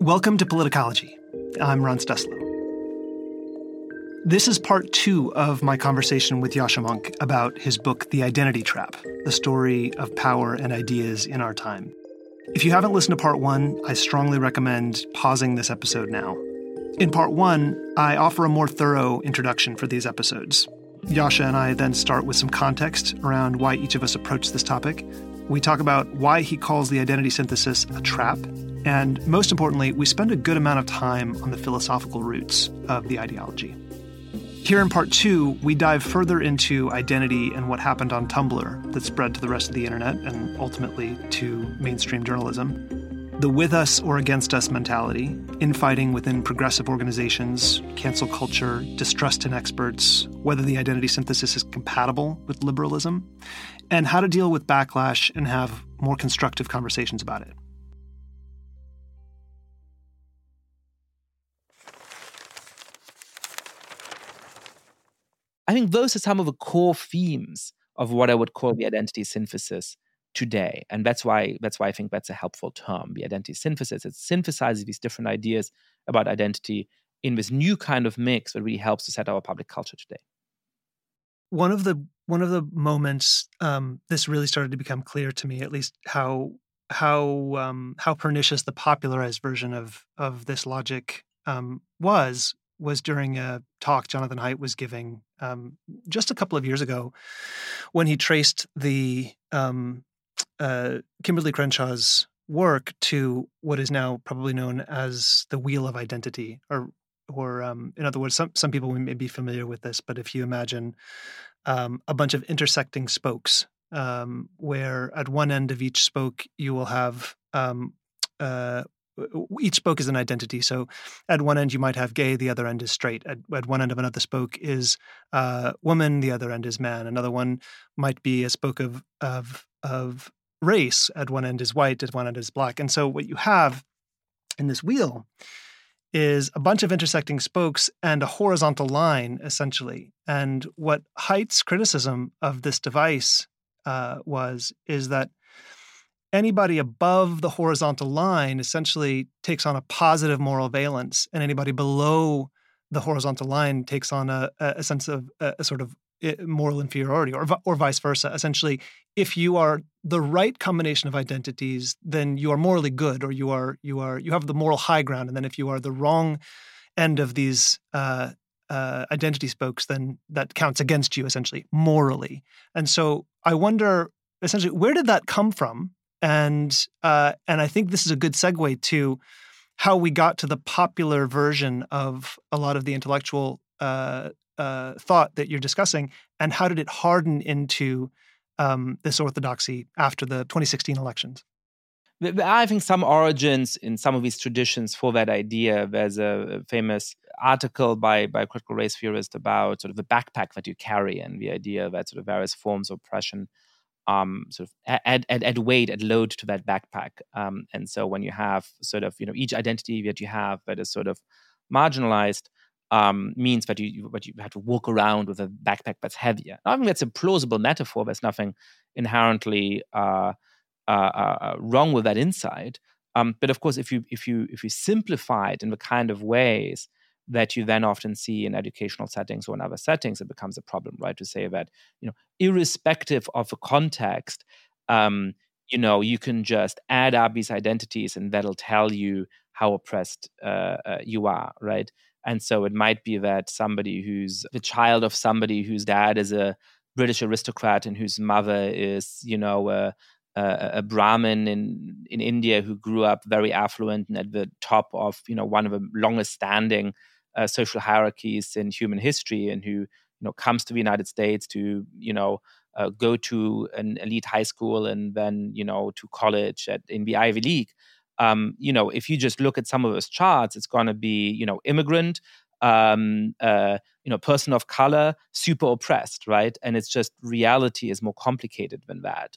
Welcome to Politicology. I'm Ron Steslow. This is part two of my conversation with Yascha Mounk about his book, The Identity Trap, The Story of Power and Ideas in Our Time. If you haven't listened to part one, I strongly recommend pausing this episode now. In part one, I offer a more thorough introduction for these episodes. Yascha and I then start with some context around why each of us approached this topic. We talk about why he calls the identity synthesis a trap. And most importantly, we spend a good amount of time on the philosophical roots of the ideology. Here in part two, we dive further into identity and what happened on Tumblr that spread to the rest of the internet and ultimately to mainstream journalism. The with us or against us mentality, infighting within progressive organizations, cancel culture, distrust in experts, whether the identity synthesis is compatible with liberalism, and how to deal with backlash and have more constructive conversations about it. I think those are some of the core themes of what I would call the identity synthesis today. And that's why I think that's a helpful term, the identity synthesis. It synthesizes these different ideas about identity in this new kind of mix that really helps to set our public culture today. One of the moments this really started to become clear to me, at least how pernicious the popularized version of this logic was during a talk Jonathan Haidt was giving just a couple of years ago when he traced the Kimberly Crenshaw's work to what is now probably known as the wheel of identity, or in other words, some people may be familiar with this, but if you imagine a bunch of intersecting spokes where at one end of each spoke you will have each spoke is an identity. So at one end you might have gay, the other end is straight. At one end of another spoke is woman, the other end is man. Another one might be a spoke of race. At one end is white, at one end is black. And so what you have in this wheel is a bunch of intersecting spokes and a horizontal line, essentially. And what Haidt's criticism of this device is that anybody above the horizontal line essentially takes on a positive moral valence, and anybody below the horizontal line takes on a sense of a sort of moral inferiority, or vice versa. Essentially, if you are the right combination of identities, then you are morally good, or you have the moral high ground. And then if you are the wrong end of these identity spokes, then that counts against you, essentially, morally. And so I wonder, essentially, where did that come from? And I think this is a good segue to how we got to the popular version of a lot of the intellectual thought that you're discussing, and how did it harden into this orthodoxy after the 2016 elections? There are, I think, some origins in some of these traditions for that idea. There's a famous article by a critical race theorist about sort of the backpack that you carry and the idea that sort of various forms of oppression sort of add weight, add load to that backpack. And so when you have sort of, each identity that you have that is sort of marginalized means that you have to walk around with a backpack that's heavier. I think that's a plausible metaphor. There's nothing inherently wrong with that insight. But of course, if you simplify it in the kind of ways that you then often see in educational settings or in other settings, it becomes a problem, right? To say that, irrespective of the context, you can just add up these identities and that'll tell you how oppressed you are, right? And so it might be that somebody who's the child of somebody whose dad is a British aristocrat and whose mother is, a Brahmin in India who grew up very affluent and at the top of, one of the longest standing social hierarchies in human history, and who comes to the United States to go to an elite high school and then to college in the Ivy League. If you just look at some of those charts, it's going to be immigrant, person of color, super oppressed, right? And it's just reality is more complicated than that.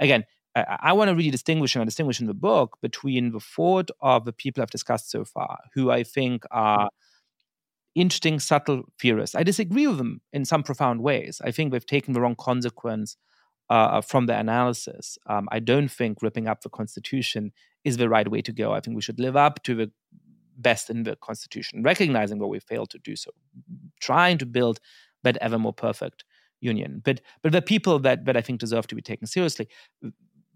Again, I want to really distinguish in the book between the thought of the people I've discussed so far, who I think are interesting, subtle theorists. I disagree with them in some profound ways. I think they've taken the wrong consequence from the analysis. I don't think ripping up the Constitution is the right way to go. I think we should live up to the best in the Constitution, recognizing what we failed to do so, trying to build that ever more perfect union. But the people that I think deserve to be taken seriously.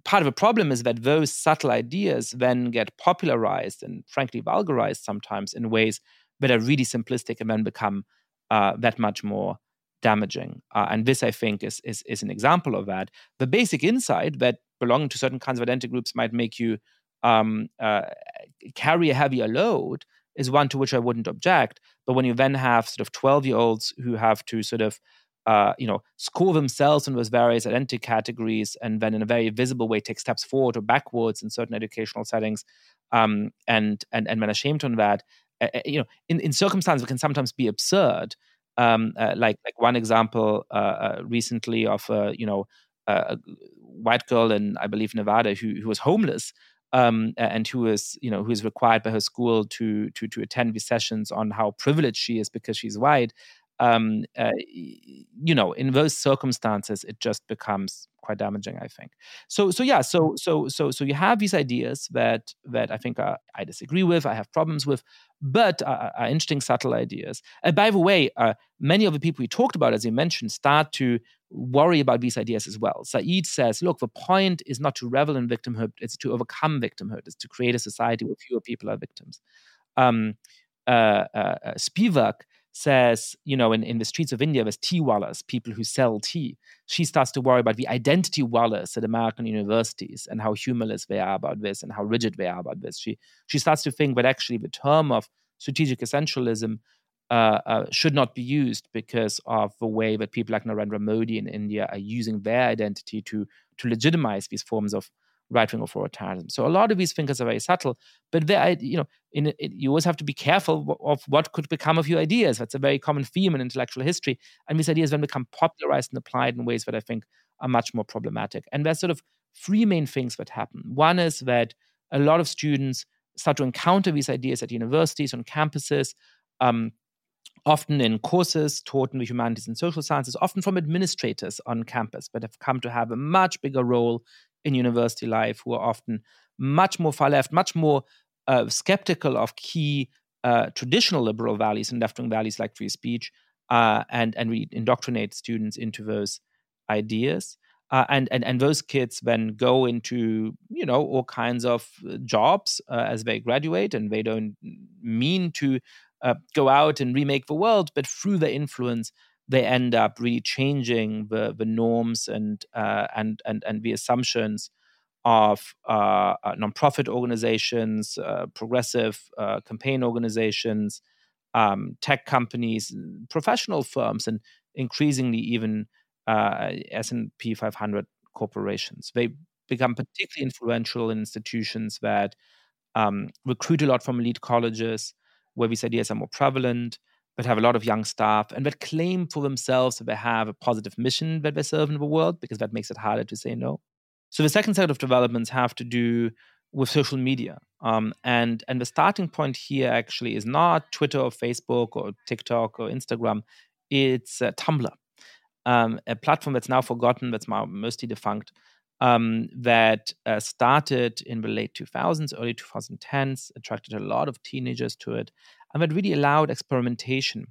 Part of the problem is that those subtle ideas then get popularized and frankly vulgarized sometimes in ways that are really simplistic and then become that much more damaging. And this, I think, is an example of that. The basic insight that belonging to certain kinds of identity groups might make you carry a heavier load is one to which I wouldn't object. But when you then have sort of 12-year-olds who have to sort of score themselves in those various identity categories and then in a very visible way take steps forward or backwards in certain educational settings and men are shamed on that. In circumstances that can sometimes be absurd. Like one example recently of a white girl in, I believe, Nevada who was homeless and who is required by her school to attend these sessions on how privileged she is because she's white. In those circumstances, it just becomes quite damaging, I think. So you have these ideas that I think I disagree with, I have problems with, but are interesting, subtle ideas. And by the way, many of the people we talked about, as you mentioned, start to worry about these ideas as well. Said says, look, the point is not to revel in victimhood, it's to overcome victimhood, it's to create a society where fewer people are victims. Spivak says, in the streets of India, there's tea wallahs, people who sell tea. She starts to worry about the identity wallahs at American universities and how humorless they are about this and how rigid they are about this. She starts to think that actually the term of strategic essentialism should not be used because of the way that people like Narendra Modi in India are using their identity to legitimize these forms of right-wing authoritarianism. So a lot of these thinkers are very subtle, but they, you always have to be careful of what could become of your ideas. That's a very common theme in intellectual history. And these ideas then become popularized and applied in ways that I think are much more problematic. And there's sort of three main things that happen. One is that a lot of students start to encounter these ideas at universities, on campuses, often in courses taught in the humanities and social sciences, often from administrators on campus, but have come to have a much bigger role in university life, who are often much more far left, much more skeptical of key traditional liberal values and left-wing values like free speech, and we indoctrinate students into those ideas. And those kids then go into all kinds of jobs as they graduate, and they don't mean to go out and remake the world, but through their influence, they end up really changing the norms and the assumptions of nonprofit organizations, progressive campaign organizations, tech companies, professional firms, and increasingly even S&P 500 corporations. They become particularly influential in institutions that recruit a lot from elite colleges, where these ideas are more prevalent, but have a lot of young staff, and that claim for themselves that they have a positive mission that they serve in the world, because that makes it harder to say no. So the second set of developments have to do with social media. And the starting point here actually is not Twitter or Facebook or TikTok or Instagram. It's Tumblr, a platform that's now forgotten, that's now mostly defunct, that started in the late 2000s, early 2010s, attracted a lot of teenagers to it. And that really allowed experimentation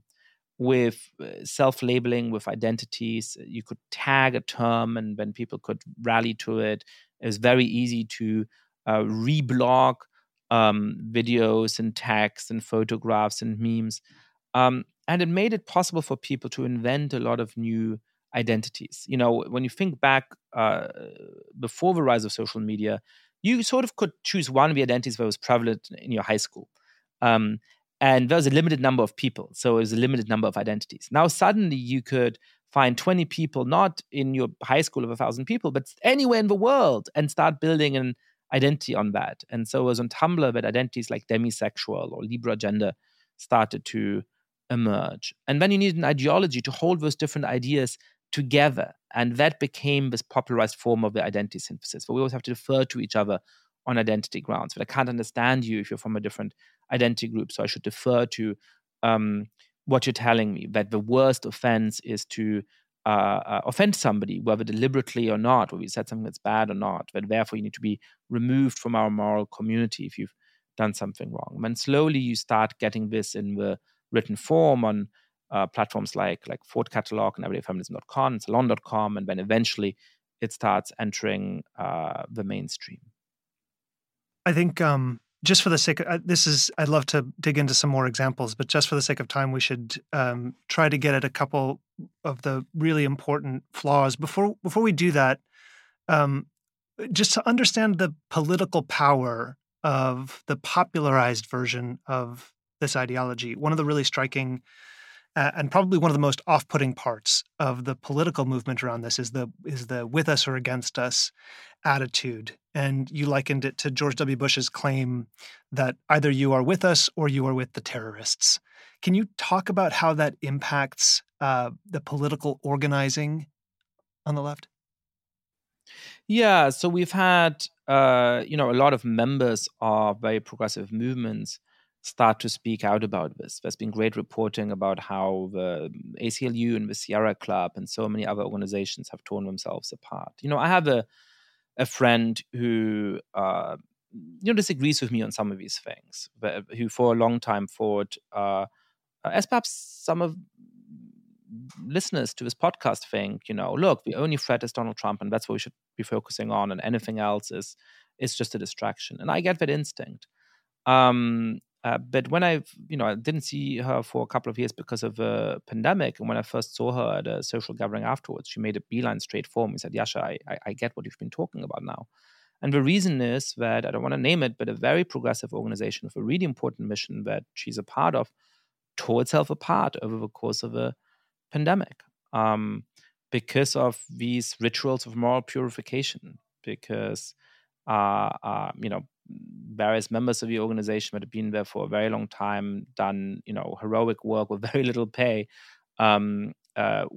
with self-labeling, with identities. You could tag a term and then people could rally to it. It was very easy to reblog videos and texts and photographs and memes. And it made it possible for people to invent a lot of new identities. When you think back before the rise of social media, you sort of could choose one of the identities that was prevalent in your high school. And there was a limited number of people. So it was a limited number of identities. Now, suddenly you could find 20 people, not in your high school of 1,000 people, but anywhere in the world, and start building an identity on that. And so it was on Tumblr that identities like demisexual or Libra gender started to emerge. And then you needed an ideology to hold those different ideas together. And that became this popularized form of the identity synthesis, where we always have to defer to each other on identity grounds. But I can't understand you if you're from a different identity group, so I should defer to what you're telling me, that the worst offense is to offend somebody, whether deliberately or not, whether you said something that's bad or not, that therefore you need to be removed from our moral community if you've done something wrong. And then slowly you start getting this in the written form on platforms like Ford Catalog and everydayfeminism.com, salon.com, and then eventually it starts entering the mainstream. I think just for the sake of I'd love to dig into some more examples, but just for the sake of time, we should try to get at a couple of the really important flaws. Before we do that, just to understand the political power of the popularized version of this ideology, one of the really striking and probably one of the most off-putting parts of the political movement around this is the with us or against us attitude. And you likened it to George W. Bush's claim that either you are with us or you are with the terrorists. Can you talk about how that impacts the political organizing on the left? Yeah, so we've had a lot of members of very progressive movements start to speak out about this. There's been great reporting about how the ACLU and the Sierra Club and so many other organizations have torn themselves apart. You know, I have a friend who disagrees with me on some of these things, who for a long time thought, as perhaps some of listeners to this podcast think, look, the only threat is Donald Trump and that's what we should be focusing on, and anything else is just a distraction. And I get that instinct. But when I didn't see her for a couple of years because of the pandemic, and when I first saw her at a social gathering afterwards, she made a beeline straight for me. She said, Yascha, I get what you've been talking about now. And the reason is that, I don't want to name it, but a very progressive organization with a really important mission that she's a part of tore itself apart over the course of a pandemic because of these rituals of moral purification, because various members of the organization that have been there for a very long time, done heroic work with very little pay, were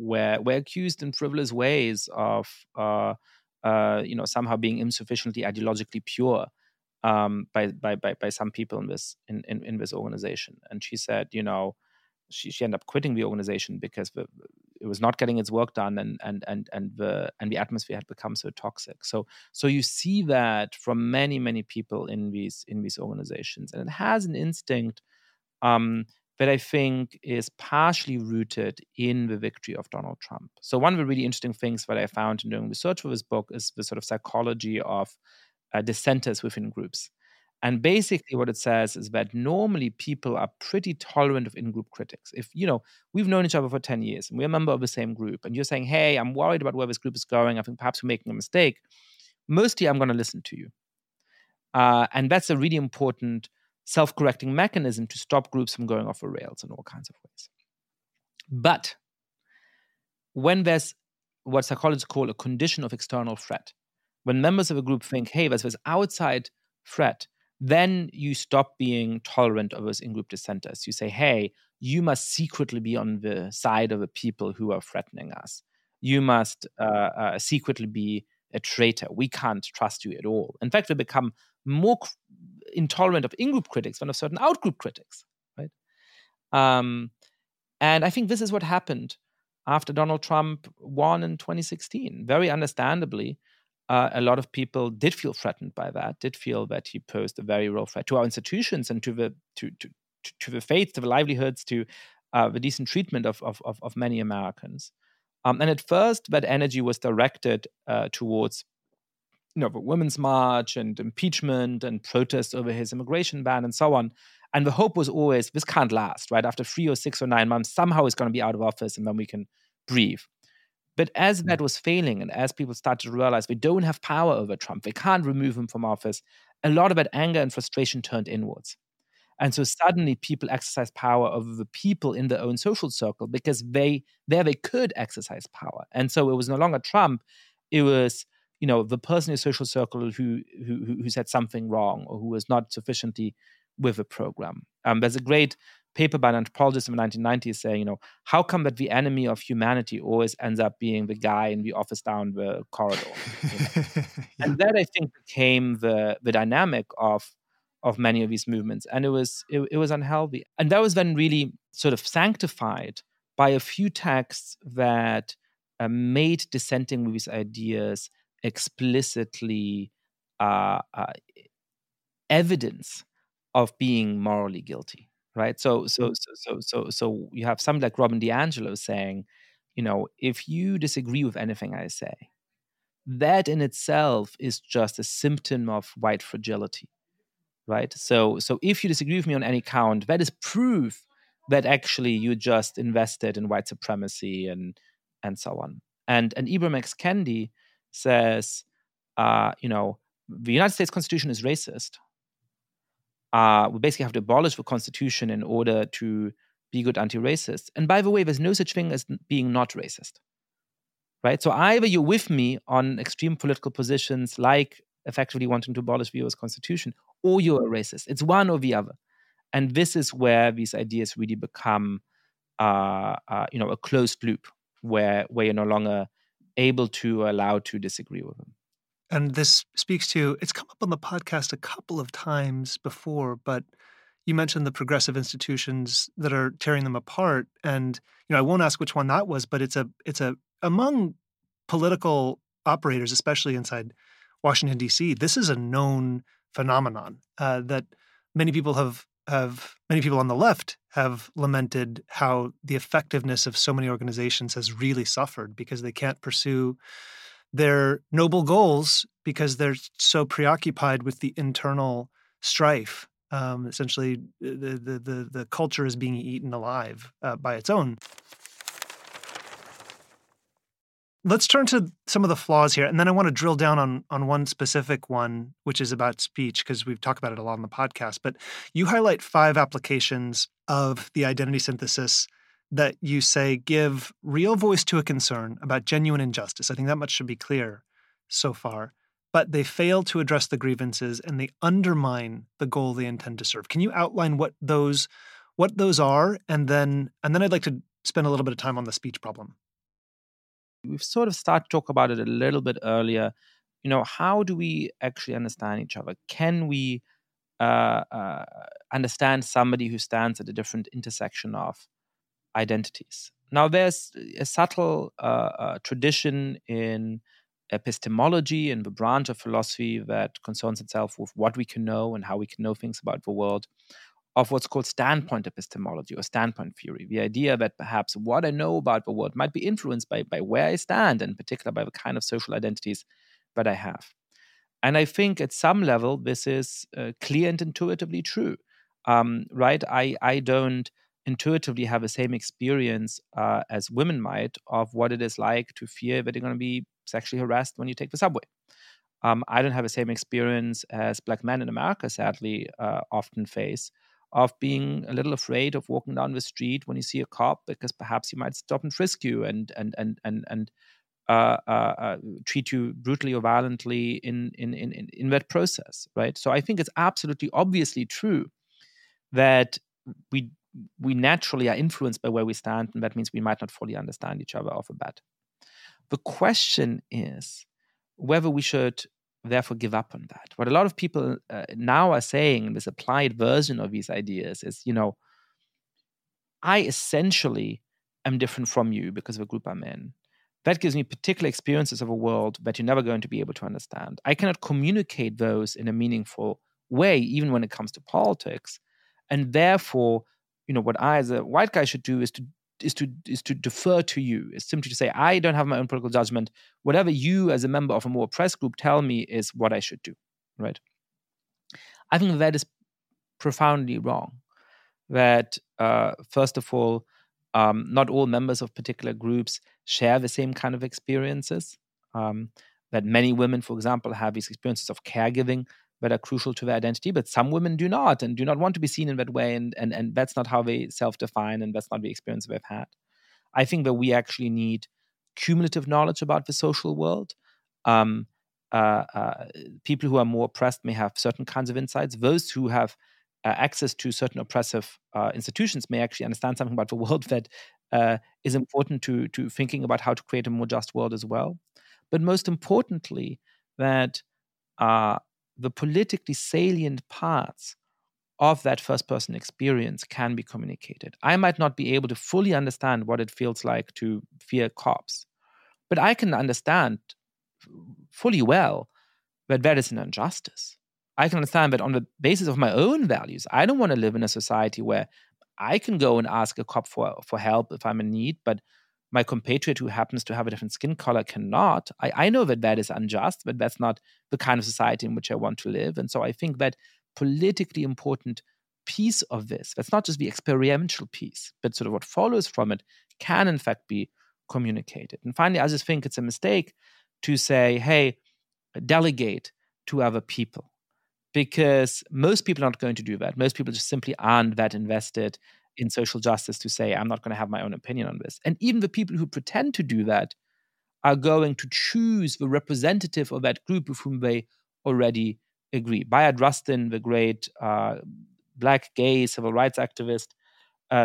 accused in frivolous ways of somehow being insufficiently ideologically pure by some people in this in this organization. And she said, she ended up quitting the organization because it was not getting its work done, and the atmosphere had become so toxic. So you see that from many, many people in these organizations, and it has an instinct that I think is partially rooted in the victory of Donald Trump. So one of the really interesting things that I found in doing research for this book is the sort of psychology of dissenters within groups. And basically what it says is that normally people are pretty tolerant of in-group critics. If, we've known each other for 10 years and we're a member of the same group and you're saying, hey, I'm worried about where this group is going. I think perhaps we're making a mistake. Mostly I'm going to listen to you. And that's a really important self-correcting mechanism to stop groups from going off the rails in all kinds of ways. But when there's what psychologists call a condition of external threat, when members of a group think, hey, there's this outside threat, then you stop being tolerant of those in-group dissenters. You say, hey, you must secretly be on the side of the people who are threatening us. You must secretly be a traitor. We can't trust you at all. In fact, we become more intolerant of in-group critics than of certain out-group critics, right? And I think this is what happened after Donald Trump won in 2016. Very understandably, a lot of people did feel threatened by that, did feel that he posed a very real threat to our institutions and to the faiths, to the livelihoods, to the decent treatment of many Americans. And at first, that energy was directed towards the Women's March and impeachment and protests over his immigration ban and so on. And the hope was always, this can't last, right? After 3 or 6 or 9 months, somehow it's going to be out of office and then we can breathe. But as that was failing and as people started to realize they don't have power over Trump, they can't remove him from office, a lot of that anger and frustration turned inwards. And so suddenly people exercised power over the people in their own social circle because they could exercise power. And so it was no longer Trump. It was, the person in the social circle who said something wrong or who was not sufficiently with the program. There's a great paper by an anthropologist in the 1990s saying, how come that the enemy of humanity always ends up being the guy in the office down the corridor? Yeah. And that, I think, became the dynamic of many of these movements. And it was unhealthy. And that was then really sort of sanctified by a few texts that made dissenting with his ideas explicitly evidence of being morally guilty, right? So you have somebody like Robin DiAngelo saying, you know, if you disagree with anything I say, that in itself is just a symptom of white fragility, right? So if you disagree with me on any count, that is proof that actually you just invested in white supremacy and so on. And Ibram X. Kendi says, you know, the United States Constitution is racist. We basically have to abolish the Constitution in order to be good anti-racist. And by the way, there's no such thing as being not racist, right? So either you're with me on extreme political positions like effectively wanting to abolish the US Constitution, or you're a racist. It's one or the other. And this is where these ideas really become, you know, a closed loop where you're no longer able to or allowed to disagree with them. And this speaks to, it's come up on the podcast a couple of times before, but you mentioned the progressive institutions that are tearing them apart. And, you know, I won't ask which one that was, but it's a among political operators, especially inside Washington, D.C., this is a known phenomenon that many people on the left have lamented how the effectiveness of so many organizations has really suffered because they can't pursue their noble goals because they're so preoccupied with the internal strife. Essentially, the culture is being eaten alive by its own. Let's turn to some of the flaws here, and then I want to drill down on one specific one, which is about speech, because we've talked about it a lot on the podcast. But you highlight 5 applications of the identity synthesis that you say give real voice to a concern about genuine injustice. I think that much should be clear so far. But they fail to address the grievances, and they undermine the goal they intend to serve. Can you outline what those are? And then I'd like to spend a little bit of time on the speech problem. We've sort of started to talk about it a little bit earlier. You know, how do we actually understand each other? Can we understand somebody who stands at a different intersection of identities? Now, there's a subtle tradition in epistemology and the branch of philosophy that concerns itself with what we can know and how we can know things about the world of what's called standpoint epistemology or standpoint theory, the idea that perhaps what I know about the world might be influenced by where I stand, and in particular by the kind of social identities that I have. And I think at some level, this is clear and intuitively true, right? I don't intuitively have the same experience as women might of what it is like to fear that you're going to be sexually harassed when you take the subway. I don't have the same experience as Black men in America, sadly, often face, of being a little afraid of walking down the street when you see a cop because perhaps he might stop and frisk you and treat you brutally or violently in that process, right? So I think it's absolutely obviously true that we naturally are influenced by where we stand, and that means we might not fully understand each other off the bat. The question is whether we should therefore give up on that. What a lot of people now are saying in this applied version of these ideas is, you know, I essentially am different from you because of the group I'm in. That gives me particular experiences of a world that you're never going to be able to understand. I cannot communicate those in a meaningful way, even when it comes to politics. And therefore, you know, what I as a white guy should do is to defer to you. It's simply to say, I don't have my own political judgment. Whatever you as a member of a more oppressed group tell me is what I should do, right? I think that is profoundly wrong. That, first of all, not all members of particular groups share the same kind of experiences. That many women, for example, have these experiences of caregiving that are crucial to their identity, but some women do not and do not want to be seen in that way, and that's not how they self-define, and that's not the experience they've had. I think that we actually need cumulative knowledge about the social world. People who are more oppressed may have certain kinds of insights. Those who have access to certain oppressive institutions may actually understand something about the world that is important to thinking about how to create a more just world as well. But most importantly, that the politically salient parts of that first-person experience can be communicated. I might not be able to fully understand what it feels like to fear cops, But I can understand fully well that that is an injustice. I can understand that on the basis of my own values, I don't want to live in a society where I can go and ask a cop for help if I'm in need, but my compatriot who happens to have a different skin color cannot. I know that that is unjust, but that's not the kind of society in which I want to live. And so I think that politically important piece of this, that's not just the experiential piece, but sort of what follows from it can in fact be communicated. And finally, I just think it's a mistake to say, hey, delegate to other people. Because most people aren't going to do that. Most people just simply aren't that invested in social justice to say, I'm not going to have my own opinion on this. And even the people who pretend to do that are going to choose the representative of that group with whom they already agree. Bayard Rustin, the great black gay civil rights activist,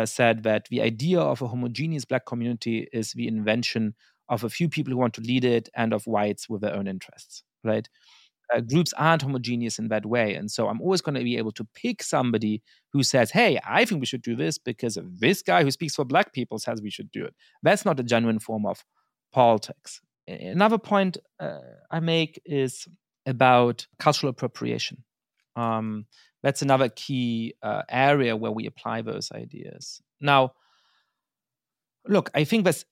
said that the idea of a homogeneous black community is the invention of a few people who want to lead it and of whites with their own interests, right? Groups aren't homogeneous in that way. And so I'm always going to be able to pick somebody who says, hey, I think we should do this because this guy who speaks for black people says we should do it. That's not a genuine form of politics. Another point I make is about cultural appropriation. That's another key area where we apply those ideas. Now, look, I think there's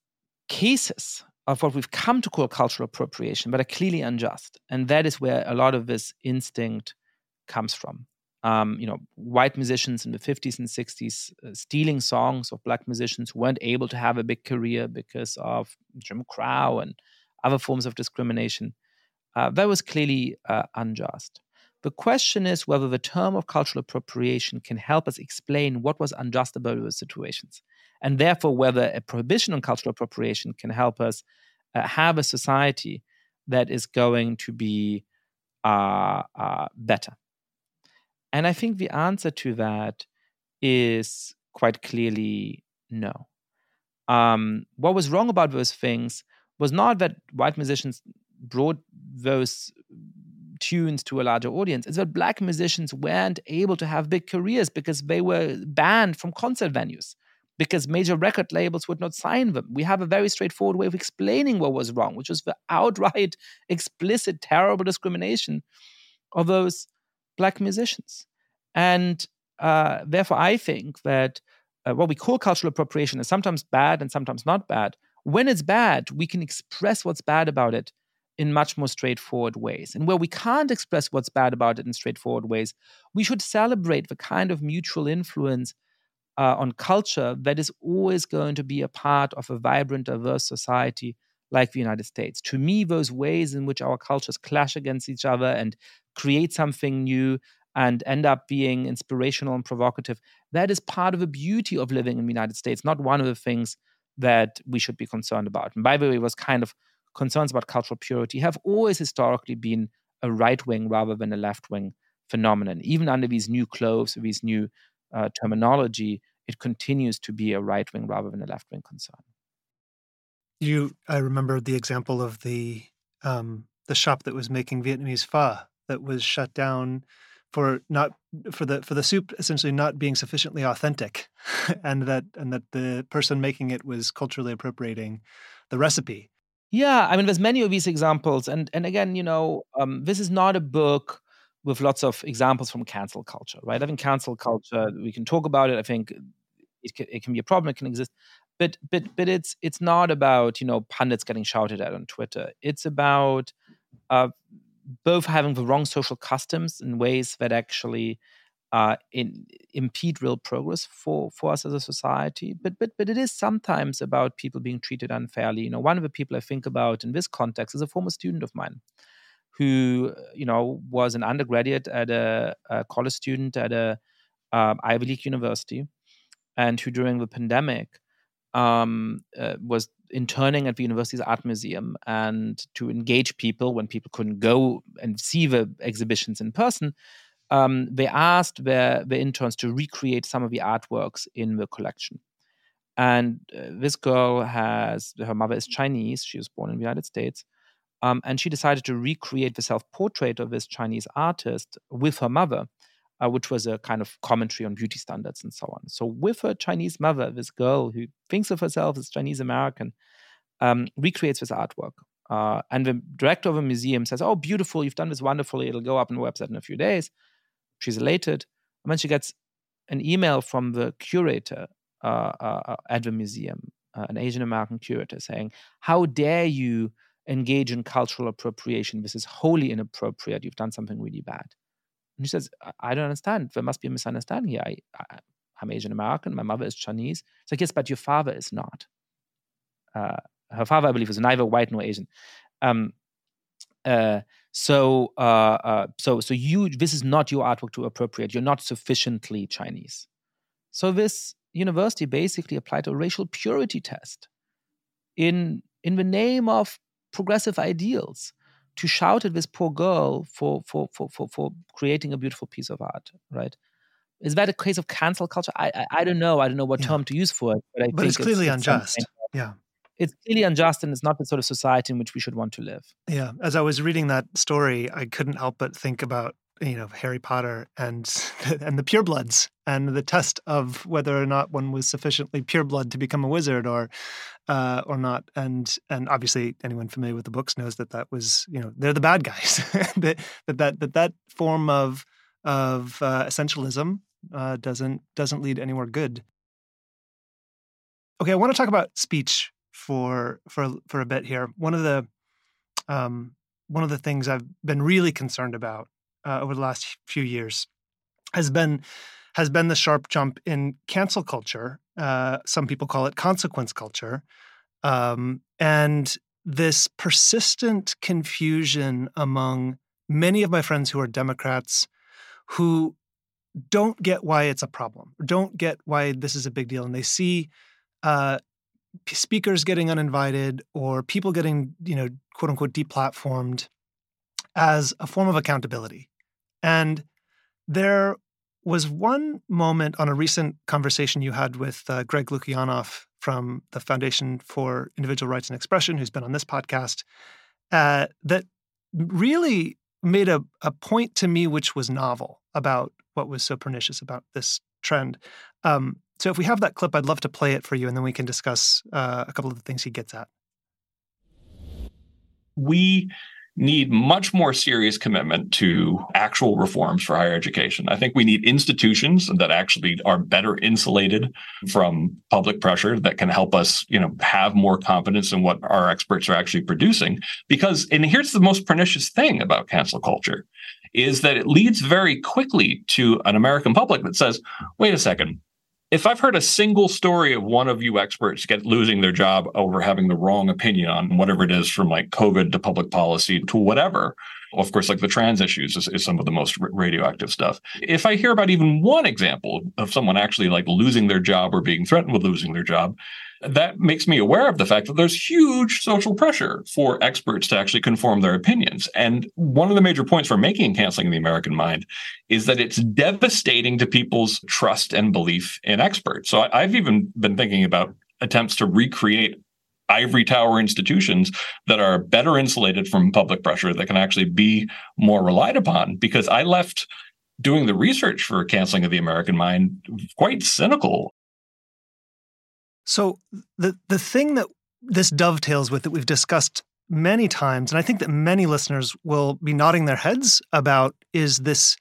cases of what we've come to call cultural appropriation, but are clearly unjust. And that is where a lot of this instinct comes from. White musicians in the 50s and 60s stealing songs of black musicians who weren't able to have a big career because of Jim Crow and other forms of discrimination. That was clearly unjust. The question is whether the term of cultural appropriation can help us explain what was unjust about those situations, and therefore whether a prohibition on cultural appropriation can help us have a society that is going to be better. And I think the answer to that is quite clearly no. What was wrong about those things was not that white musicians brought those tunes to a larger audience. It's that black musicians weren't able to have big careers because they were banned from concert venues, because major record labels would not sign them. We have a very straightforward way of explaining what was wrong, which was the outright, explicit, terrible discrimination of those black musicians. And therefore, I think that what we call cultural appropriation is sometimes bad and sometimes not bad. When it's bad, we can express what's bad about it in much more straightforward ways. And where we can't express what's bad about it in straightforward ways, we should celebrate the kind of mutual influence on culture that is always going to be a part of a vibrant, diverse society like the United States. To me, those ways in which our cultures clash against each other and create something new and end up being inspirational and provocative, that is part of the beauty of living in the United States, not one of the things that we should be concerned about. And by the way, it was kind of concerns about cultural purity have always historically been a right-wing rather than a left-wing phenomenon. Even under these new clothes, these new terminology, it continues to be a right-wing rather than a left-wing concern. I remember the example of the shop that was making Vietnamese pho that was shut down for the soup essentially not being sufficiently authentic, and that the person making it was culturally appropriating the recipe. Yeah, I mean, there's many of these examples. And again, this is not a book with lots of examples from cancel culture, right? I think cancel culture, we can talk about it. I think it can be a problem. It can exist. But it's not about, pundits getting shouted at on Twitter. It's about both having the wrong social customs in ways that actually impede real progress for us as a society, but it is sometimes about people being treated unfairly. One of the people I think about in this context is a former student of mine, who was an undergraduate at a college student at a Ivy League university, and who during the pandemic was interning at the university's art museum, and to engage people when people couldn't go and see the exhibitions in person. They asked their interns to recreate some of the artworks in the collection. And this girl her mother is Chinese. She was born in the United States. And she decided to recreate the self-portrait of this Chinese artist with her mother, which was a kind of commentary on beauty standards and so on. So with her Chinese mother, this girl who thinks of herself as Chinese American, recreates with artwork. And the director of a museum says, oh, beautiful, you've done this wonderfully. It'll go up on the website in a few days. She's elated. And then she gets an email from the curator at the museum, an Asian American curator, saying, how dare you engage in cultural appropriation? This is wholly inappropriate. You've done something really bad. And she says, I don't understand. There must be a misunderstanding here. I'm Asian American. My mother is Chinese. It's like, yes, but your father is not. Her father, I believe, is neither white nor Asian. So you, this is not your artwork to appropriate. You're not sufficiently Chinese. So this university basically applied a racial purity test in the name of progressive ideals to shout at this poor girl for creating a beautiful piece of art, right? Is that a case of cancel culture? I don't know. I don't know what term to use for it. But I think it's clearly unjust. Yeah. It's clearly unjust, and it's not the sort of society in which we should want to live. Yeah. As I was reading that story, I couldn't help but think about, Harry Potter and the purebloods and the test of whether or not one was sufficiently pureblood to become a wizard or not. And obviously anyone familiar with the books knows that was, they're the bad guys. that form of essentialism doesn't lead anywhere good. Okay, I want to talk about speech for a bit here. One of the things I've been really concerned about over the last few years has been the sharp jump in cancel culture. Some people call it consequence culture, and this persistent confusion among many of my friends who are Democrats who don't get why it's a problem, don't get why this is a big deal, and they see speakers getting uninvited or people getting, quote unquote, deplatformed as a form of accountability. And there was one moment on a recent conversation you had with Greg Lukianoff from the Foundation for Individual Rights and Expression, who's been on this podcast, that really made a point to me which was novel about what was so pernicious about this trend. So if we have that clip, I'd love to play it for you, and then we can discuss a couple of the things he gets at. We need much more serious commitment to actual reforms for higher education. I think we need institutions that actually are better insulated from public pressure that can help us, have more confidence in what our experts are actually producing. Because, and here's the most pernicious thing about cancel culture, is that it leads very quickly to an American public that says, wait a second, if I've heard a single story of one of you experts losing their job over having the wrong opinion on whatever it is, from like COVID to public policy to whatever, of course, like the trans issues is some of the most radioactive stuff. If I hear about even one example of someone actually like losing their job or being threatened with losing their job, that makes me aware of the fact that there's huge social pressure for experts to actually conform their opinions. And one of the major points we're making in Canceling the American Mind is that it's devastating to people's trust and belief in experts. So I've even been thinking about attempts to recreate ivory tower institutions that are better insulated from public pressure, that can actually be more relied upon, because I left doing the research for Canceling of the American Mind quite cynical. So the thing that this dovetails with that we've discussed many times, and I think that many listeners will be nodding their heads about, is this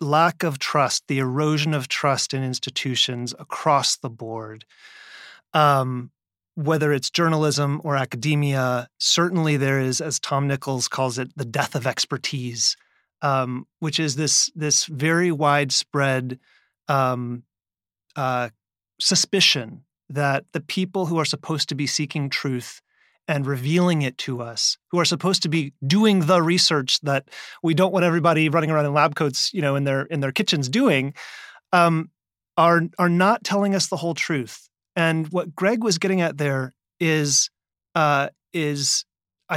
lack of trust, the erosion of trust in institutions across the board. Whether it's journalism or academia, certainly there is, as Tom Nichols calls it, the death of expertise, which is this very widespread suspicion that the people who are supposed to be seeking truth and revealing it to us, who are supposed to be doing the research that we don't want everybody running around in lab coats, in their kitchens doing, are not telling us the whole truth. And what Greg was getting at there is I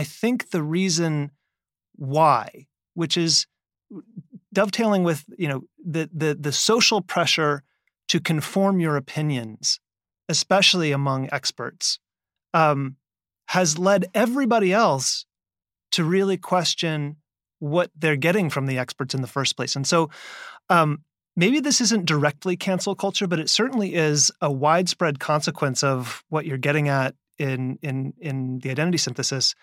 think the reason why, which is dovetailing with the social pressure to conform your opinions, especially among experts, has led everybody else to really question what they're getting from the experts in the first place. And so maybe this isn't directly cancel culture, but it certainly is a widespread consequence of what you're getting at in the identity synthesis.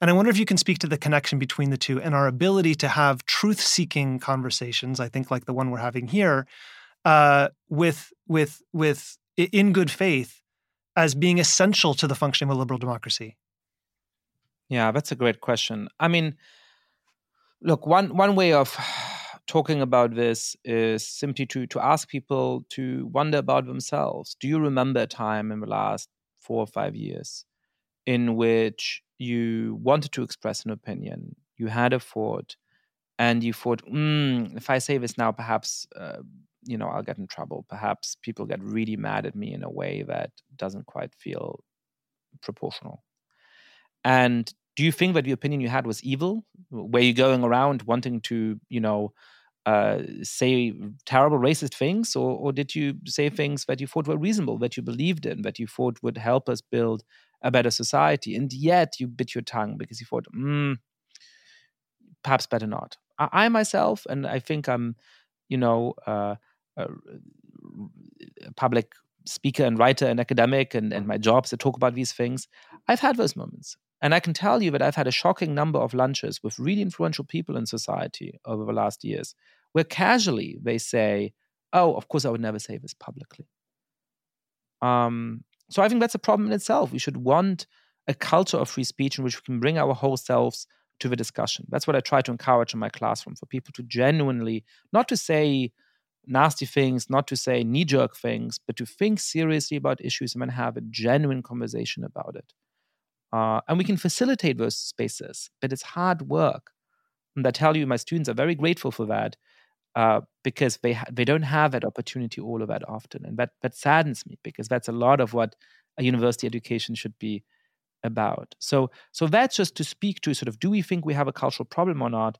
And I wonder if you can speak to the connection between the two and our ability to have truth-seeking conversations, I think like the one we're having here, with in good faith as being essential to the functioning of a liberal democracy. Yeah, that's a great question. I mean, look, one way of talking about this is simply to ask people to wonder about themselves. Do you remember a time in the last 4 or 5 years in which you wanted to express an opinion, you had a thought, and you thought, if I say this now, perhaps, I'll get in trouble. Perhaps people get really mad at me in a way that doesn't quite feel proportional. And do you think that the opinion you had was evil? Were you going around wanting to, say terrible racist things? Or did you say things that you thought were reasonable, that you believed in, that you thought would help us build a better society? And yet you bit your tongue because you thought, perhaps better not. I myself, and I think I'm, a public speaker and writer and academic and my jobs to talk about these things, I've had those moments. And I can tell you that I've had a shocking number of lunches with really influential people in society over the last years where casually they say, oh, of course I would never say this publicly. So I think that's a problem in itself. We should want a culture of free speech in which we can bring our whole selves to the discussion. That's what I try to encourage in my classroom, for people to genuinely, not to say nasty things, not to say knee-jerk things, but to think seriously about issues and then have a genuine conversation about it. And we can facilitate those spaces, but it's hard work. And I tell you, my students are very grateful for that because they don't have that opportunity all of that often. And that saddens me, because that's a lot of what a university education should be about. So that's just to speak to sort of, do we think we have a cultural problem or not?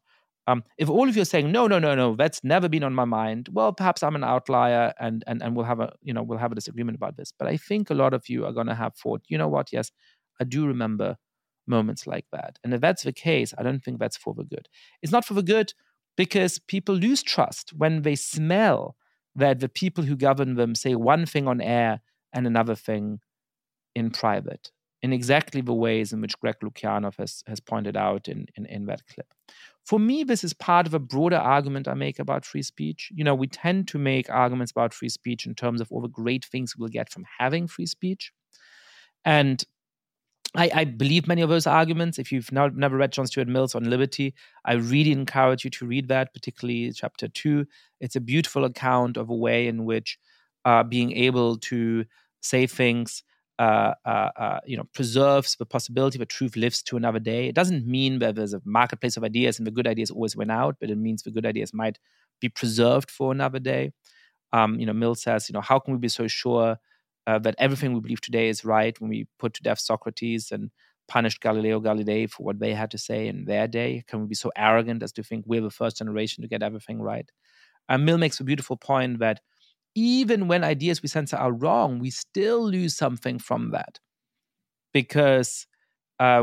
If all of you are saying, no, that's never been on my mind, well, perhaps I'm an outlier and we'll have a disagreement about this. But I think a lot of you are going to have thought, you know what, yes, I do remember moments like that. And if that's the case, I don't think that's for the good. It's not for the good because people lose trust when they smell that the people who govern them say one thing on air and another thing in private, in exactly the ways in which Greg Lukianoff has pointed out in that clip. For me, this is part of a broader argument I make about free speech. We tend to make arguments about free speech in terms of all the great things we'll get from having free speech. And I believe many of those arguments. If you've never read John Stuart Mill's On Liberty, I really encourage you to read that, particularly chapter 2. It's a beautiful account of a way in which being able to say things preserves the possibility that truth lives to another day. It doesn't mean that there's a marketplace of ideas and the good ideas always win out, but it means the good ideas might be preserved for another day. Mill says, how can we be so sure that everything we believe today is right when we put to death Socrates and punished Galileo Galilei for what they had to say in their day? Can we be so arrogant as to think we're the first generation to get everything right? Mill makes a beautiful point that even when ideas we censor are wrong, we still lose something from that, because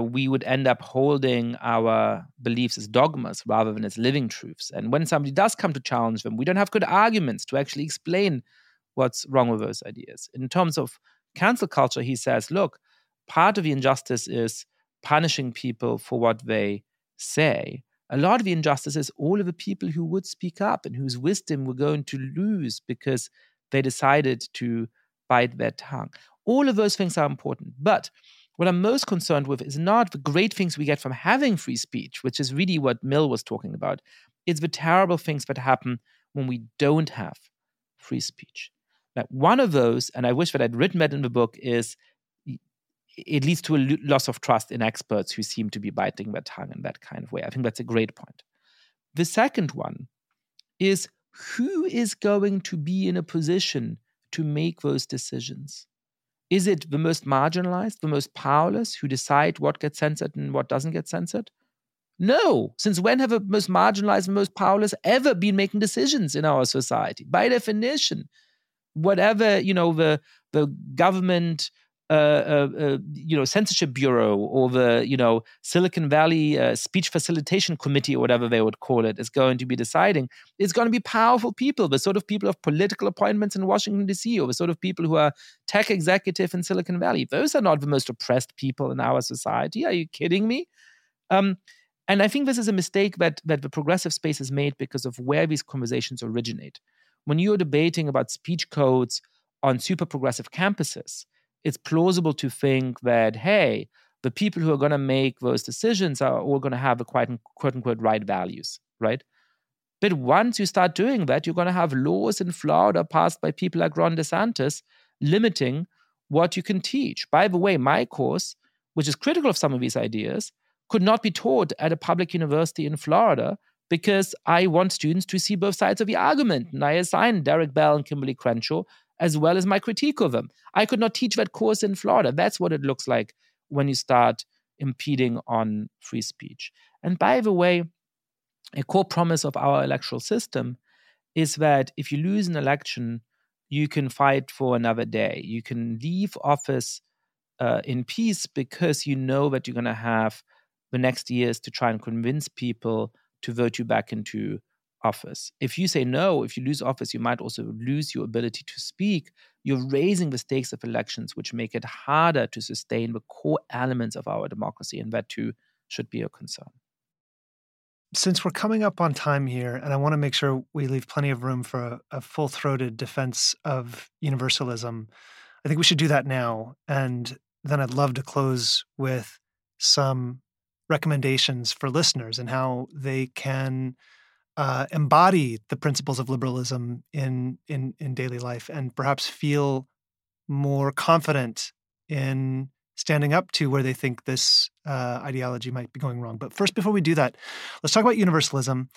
we would end up holding our beliefs as dogmas rather than as living truths. And when somebody does come to challenge them, we don't have good arguments to actually explain what's wrong with those ideas. In terms of cancel culture, he says, look, part of the injustice is punishing people for what they say. A lot of the injustice is all of the people who would speak up and whose wisdom we're going to lose because they decided to bite their tongue. All of those things are important. But what I'm most concerned with is not the great things we get from having free speech, which is really what Mill was talking about. It's the terrible things that happen when we don't have free speech. Now, one of those, and I wish that I'd written that in the book, is it leads to a loss of trust in experts who seem to be biting their tongue in that kind of way. I think that's a great point. The second one is, who is going to be in a position to make those decisions? Is it the most marginalized, the most powerless, who decide what gets censored and what doesn't get censored? No. Since when have the most marginalized and most powerless ever been making decisions in our society? By definition, whatever the government censorship bureau or the, Silicon Valley speech facilitation committee or whatever they would call it is going to be deciding, it's going to be powerful people, the sort of people of political appointments in Washington, D.C., or the sort of people who are tech executive in Silicon Valley. Those are not the most oppressed people in our society. Are you kidding me? And I think this is a mistake that the progressive space has made because of where these conversations originate. When you're debating about speech codes on super progressive campuses, it's plausible to think that, hey, the people who are going to make those decisions are all going to have the quote-unquote right values, right? But once you start doing that, you're going to have laws in Florida passed by people like Ron DeSantis limiting what you can teach. By the way, my course, which is critical of some of these ideas, could not be taught at a public university in Florida because I want students to see both sides of the argument. And I assign Derek Bell and Kimberly Crenshaw as well as my critique of them. I could not teach that course in Florida. That's what it looks like when you start impeding on free speech. And by the way, a core promise of our electoral system is that if you lose an election, you can fight for another day. You can leave office in peace because you know that you're going to have the next years to try and convince people to vote you back into office. If you say no, if you lose office, you might also lose your ability to speak. You're raising the stakes of elections, which make it harder to sustain the core elements of our democracy, and that too should be a concern. Since we're coming up on time here, and I want to make sure we leave plenty of room for a full-throated defense of universalism, I think we should do that now. And then I'd love to close with some recommendations for listeners and how they can embody the principles of liberalism in daily life and perhaps feel more confident in standing up to where they think this ideology might be going wrong. But first, before we do that, let's talk about universalism.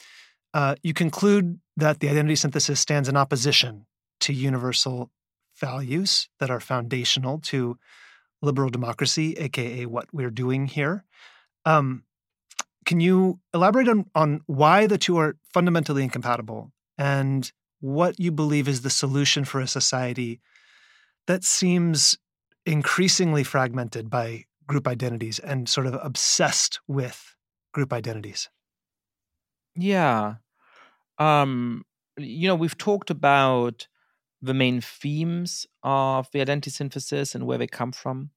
You conclude that the identity synthesis stands in opposition to universal values that are foundational to liberal democracy, aka what we're doing here. Can you elaborate on why the two are fundamentally incompatible and what you believe is the solution for a society that seems increasingly fragmented by group identities and sort of obsessed with group identities? Yeah. We've talked about the main themes of the identity synthesis and where they come from.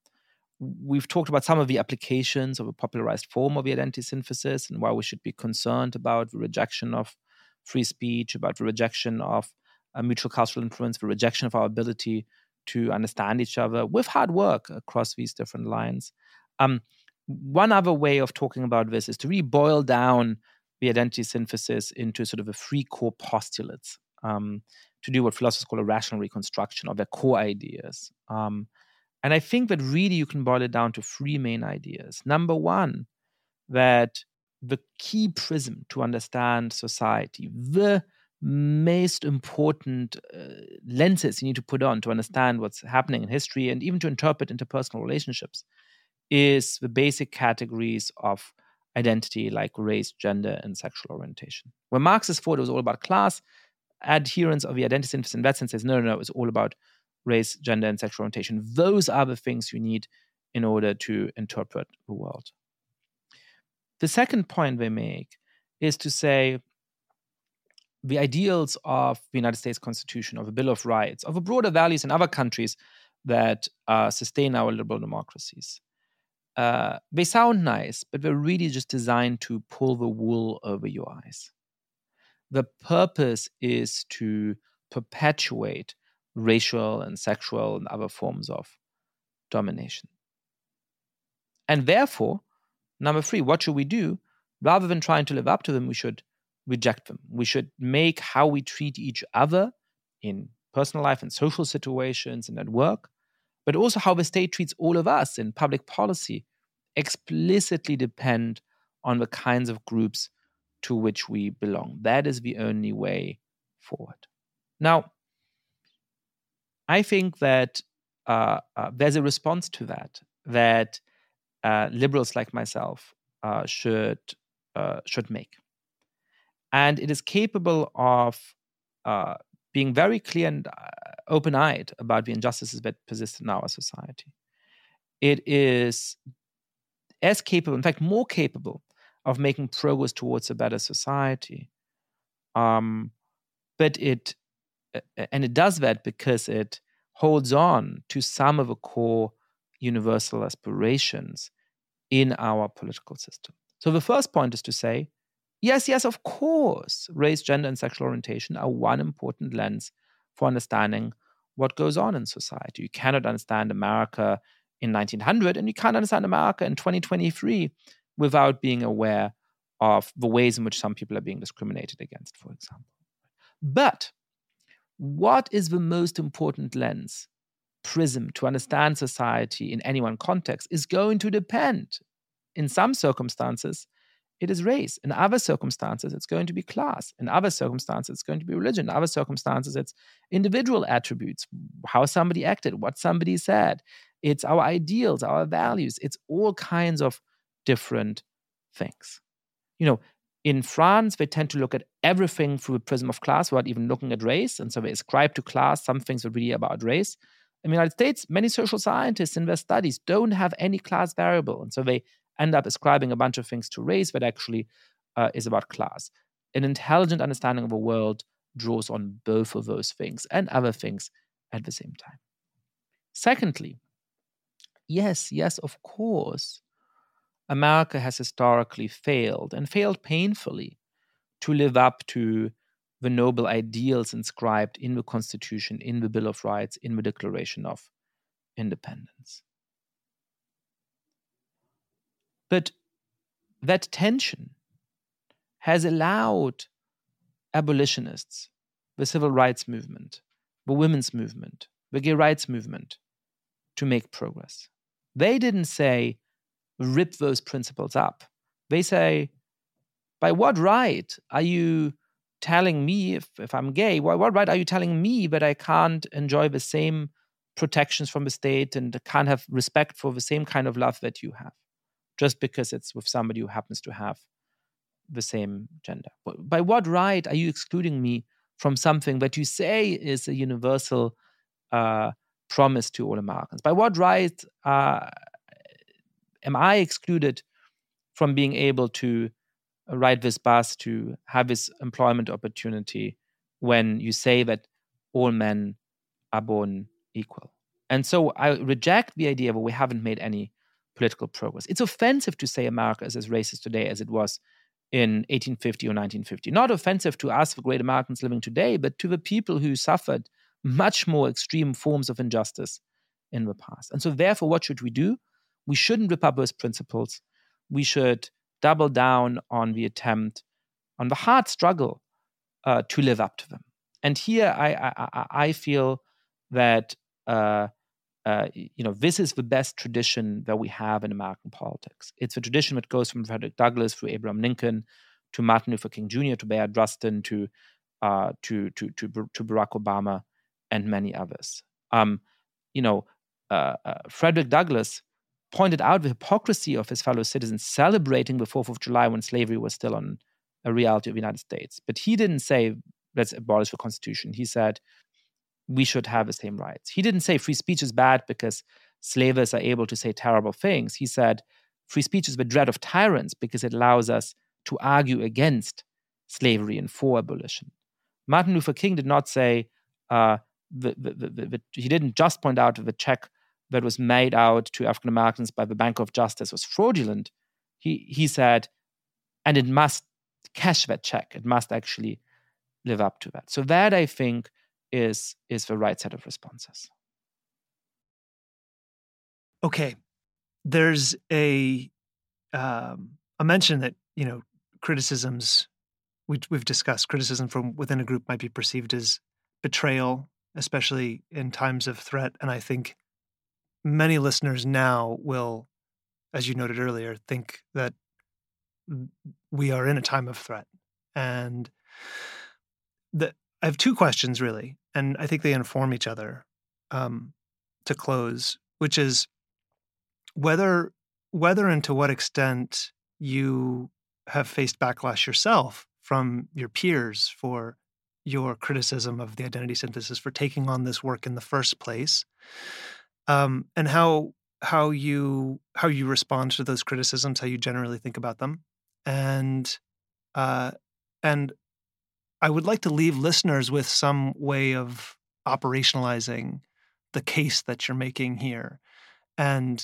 We've talked about some of the applications of a popularized form of the identity synthesis and why we should be concerned about the rejection of free speech, about the rejection of mutual cultural influence, the rejection of our ability to understand each other with hard work across these different lines. One other way of talking about this is to really boil down the identity synthesis into sort of a three core postulates, to do what philosophers call a rational reconstruction of their core ideas. And I think that really you can boil it down to three main ideas. Number one, that the key prism to understand society, the most important lenses you need to put on to understand what's happening in history and even to interpret interpersonal relationships, is the basic categories of identity like race, gender, and sexual orientation. When Marxist thought it was all about class, adherents of the identity synthesis in that sense says, no, it's all about race, gender, and sexual orientation. Those are the things you need in order to interpret the world. The second point they make is to say the ideals of the United States Constitution, of a Bill of Rights, of the broader values in other countries that sustain our liberal democracies. They sound nice, but they're really just designed to pull the wool over your eyes. The purpose is to perpetuate racial and sexual and other forms of domination. And therefore, number three, what should we do? Rather than trying to live up to them, we should reject them. We should make how we treat each other in personal life and social situations and at work, but also how the state treats all of us in public policy explicitly depend on the kinds of groups to which we belong. That is the only way forward. Now, I think that there's a response to that liberals like myself should make. And it is capable of being very clear and open-eyed about the injustices that persist in our society. it is as capable, in fact, more capable of making progress towards a better society. But it does that because it holds on to some of the core universal aspirations in our political system. So the first point is to say, yes, of course, race, gender, and sexual orientation are one important lens for understanding what goes on in society. You cannot understand America in 1900, and you can't understand America in 2023 without being aware of the ways in which some people are being discriminated against, for example. But what is the most important lens, prism, to understand society in any one context is going to depend. In some circumstances, it is race. In other circumstances, it's going to be class. In other circumstances, it's going to be religion. In other circumstances, it's individual attributes, how somebody acted, what somebody said. It's our ideals, our values. It's all kinds of different things. You know, in France, they tend to look at everything through the prism of class without even looking at race. And so they ascribe to class some things that are really about race. In the United States, many social scientists in their studies don't have any class variable. And so they end up ascribing a bunch of things to race that actually is about class. An intelligent understanding of the world draws on both of those things and other things at the same time. Secondly, yes, of course, America has historically failed, and failed painfully, to live up to the noble ideals inscribed in the Constitution, in the Bill of Rights, in the Declaration of Independence. But that tension has allowed abolitionists, the civil rights movement, the women's movement, the gay rights movement, to make progress. They didn't say, rip those principles up. They say, by what right are you telling me, if I'm gay, by what right are you telling me that I can't enjoy the same protections from the state and can't have respect for the same kind of love that you have, just because it's with somebody who happens to have the same gender? By what right are you excluding me from something that you say is a universal promise to all Americans? By what right am I excluded from being able to ride this bus, to have this employment opportunity, when you say that all men are born equal? And so I reject the idea that we haven't made any political progress. It's offensive to say America is as racist today as it was in 1850 or 1950. Not offensive to us, the great Americans living today, but to the people who suffered much more extreme forms of injustice in the past. And so therefore, what should we do? We shouldn't rip up those principles. We should double down on the attempt, on the hard struggle to live up to them. And here I feel that this is the best tradition that we have in American politics. It's a tradition that goes from Frederick Douglass through Abraham Lincoln to Martin Luther King Jr. to Bayard Rustin to Barack Obama and many others. Frederick Douglass pointed out the hypocrisy of his fellow citizens celebrating the 4th of July when slavery was still a reality of the United States. But he didn't say, let's abolish the Constitution. He said, we should have the same rights. He didn't say free speech is bad because slavers are able to say terrible things. He said, free speech is the dread of tyrants because it allows us to argue against slavery and for abolition. Martin Luther King did not say, he didn't just point out the check that was made out to African Americans by the Bank of Justice was fraudulent. He said, and it must cash that check. It must actually live up to that. So that, I think, is the right set of responses. Okay, there's a mention that criticisms we've discussed. Criticism from within a group might be perceived as betrayal, especially in times of threat, and I think many listeners now will, as you noted earlier, think that we are in a time of threat. And I have two questions, really, and I think they inform each other to close, which is whether and to what extent you have faced backlash yourself from your peers for your criticism of the identity synthesis, for taking on this work in the first place. And how how you respond to those criticisms, how you generally think about them, and I would like to leave listeners with some way of operationalizing the case that you're making here, and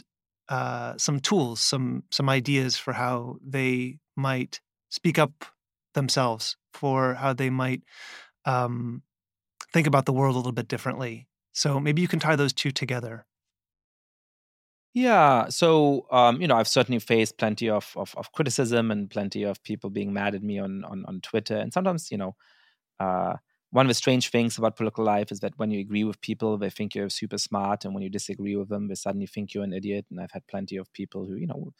some tools, some ideas for how they might speak up themselves, for how they might think about the world a little bit differently. So maybe you can tie those two together. Yeah. So, I've certainly faced plenty of criticism and plenty of people being mad at me on Twitter. And sometimes, one of the strange things about political life is that when you agree with people, they think you're super smart. And when you disagree with them, they suddenly think you're an idiot. And I've had plenty of people who, used to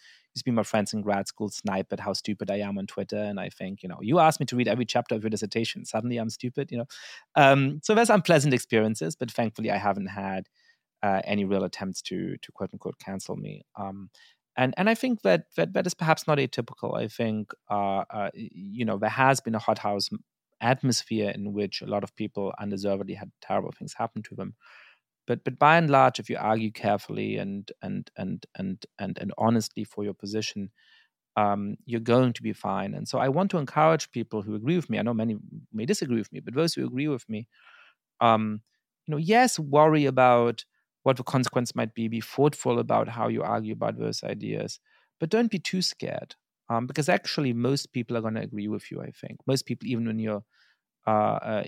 be my friends in grad school, snipe at how stupid I am on Twitter. And I think, you asked me to read every chapter of your dissertation. Suddenly I'm stupid, So there's unpleasant experiences, but thankfully I haven't had any real attempts to quote unquote cancel me. And I think that is perhaps not atypical. I think, there has been a hothouse atmosphere in which a lot of people undeservedly had terrible things happen to them. But by and large, if you argue carefully and honestly for your position, you're going to be fine. And so I want to encourage people who agree with me. I know many may disagree with me, but those who agree with me, yes, worry about what the consequence might be thoughtful about how you argue about those ideas. But don't be too scared, because actually most people are going to agree with you, I think. Most people, even in your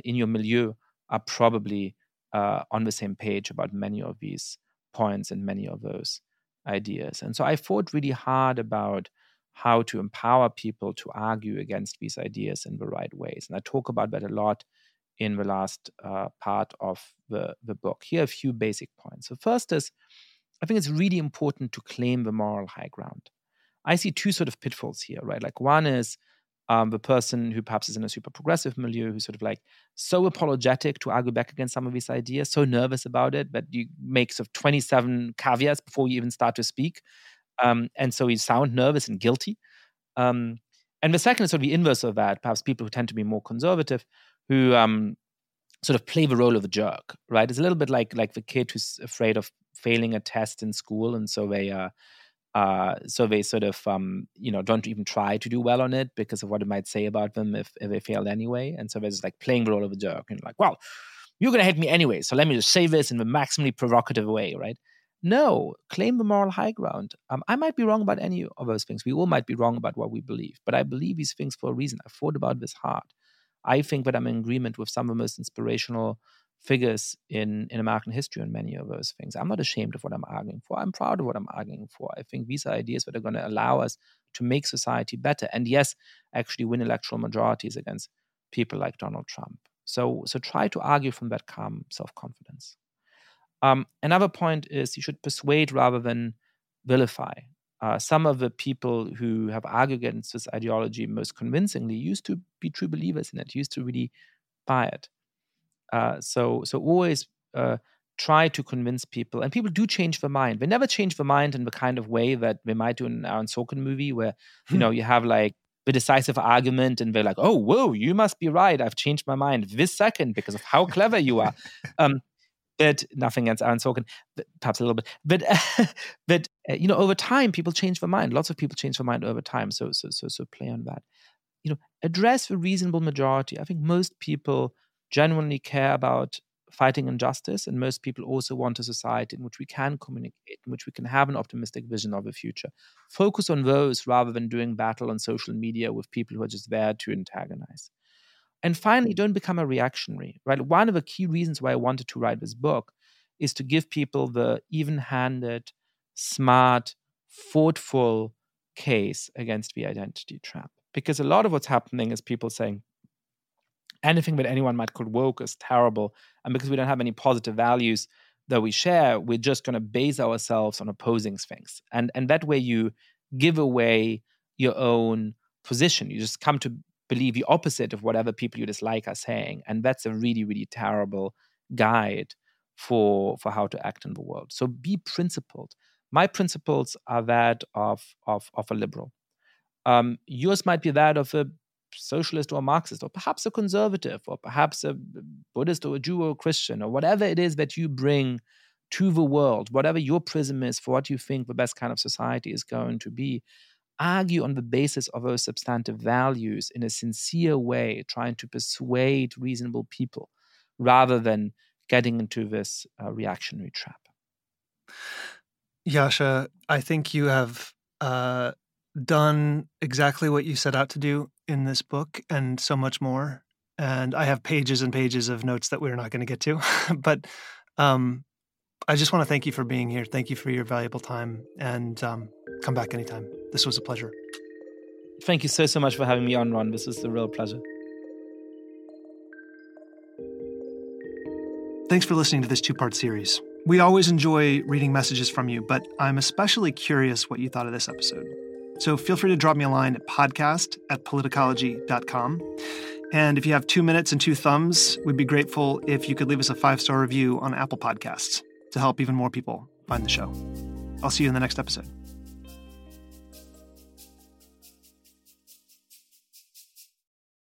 milieu, are probably on the same page about many of these points and many of those ideas. And so I thought really hard about how to empower people to argue against these ideas in the right ways. And I talk about that a lot in the last part of the book. Here are a few basic points. So first is, I think it's really important to claim the moral high ground. I see two sort of pitfalls here, right? Like one is the person who perhaps is in a super progressive milieu who's sort of like so apologetic to argue back against some of these ideas, so nervous about it that you make sort of 27 caveats before you even start to speak. And so you sound nervous and guilty. And the second is sort of the inverse of that, perhaps people who tend to be more conservative who sort of play the role of the jerk, right? It's a little bit like the kid who's afraid of failing a test in school, and so they sort of don't even try to do well on it because of what it might say about them if they failed anyway, and so they're just like playing the role of a jerk and like, well, you're gonna hate me anyway, so let me just say this in the maximally provocative way, right? No, claim the moral high ground. I might be wrong about any of those things. We all might be wrong about what we believe, but I believe these things for a reason. I thought about this hard. I think that I'm in agreement with some of the most inspirational figures in American history on many of those things. I'm not ashamed of what I'm arguing for. I'm proud of what I'm arguing for. I think these are ideas that are going to allow us to make society better. And yes, actually win electoral majorities against people like Donald Trump. So try to argue from that calm self-confidence. Another point is you should persuade rather than vilify. Some of the people who have argued against this ideology most convincingly used to be true believers in it, used to really buy it. So always try to convince people. And people do change their mind. They never change their mind in the kind of way that they might do in an Aaron Sorkin movie where, you have like the decisive argument and they're like, oh, whoa, you must be right. I've changed my mind this second because of how clever you are. But nothing against Aaron Sorkin, perhaps a little bit. But over time, people change their mind. Lots of people change their mind over time. So play on that. Address the reasonable majority. I think most people genuinely care about fighting injustice, and most people also want a society in which we can communicate, in which we can have an optimistic vision of the future. Focus on those rather than doing battle on social media with people who are just there to antagonize. And finally, don't become a reactionary, right? One of the key reasons why I wanted to write this book is to give people the even-handed, smart, thoughtful case against the identity trap. Because a lot of what's happening is people saying, anything that anyone might call woke is terrible. And because we don't have any positive values that we share, we're just going to base ourselves on opposing things. And that way you give away your own position. You just come to believe the opposite of whatever people you dislike are saying. And that's a really, really terrible guide for how to act in the world. So be principled. My principles are that of a liberal. Yours might be that of a socialist or a Marxist, or perhaps a conservative, or perhaps a Buddhist or a Jew or a Christian, or whatever it is that you bring to the world, whatever your prism is for what you think the best kind of society is going to be, argue on the basis of those substantive values in a sincere way, trying to persuade reasonable people rather than getting into this reactionary trap. Yascha, I think you have done exactly what you set out to do in this book and so much more. And I have pages and pages of notes that we're not going to get to. But I just want to thank you for being here. Thank you for your valuable time. And come back anytime. This was a pleasure. Thank you so, so much for having me on, Ron. This was a real pleasure. Thanks for listening to this two-part series. We always enjoy reading messages from you, but I'm especially curious what you thought of this episode. So feel free to drop me a line at podcast@politicology.com. And if you have 2 minutes and two thumbs, we'd be grateful if you could leave us a 5-star review on Apple Podcasts to help even more people find the show. I'll see you in the next episode.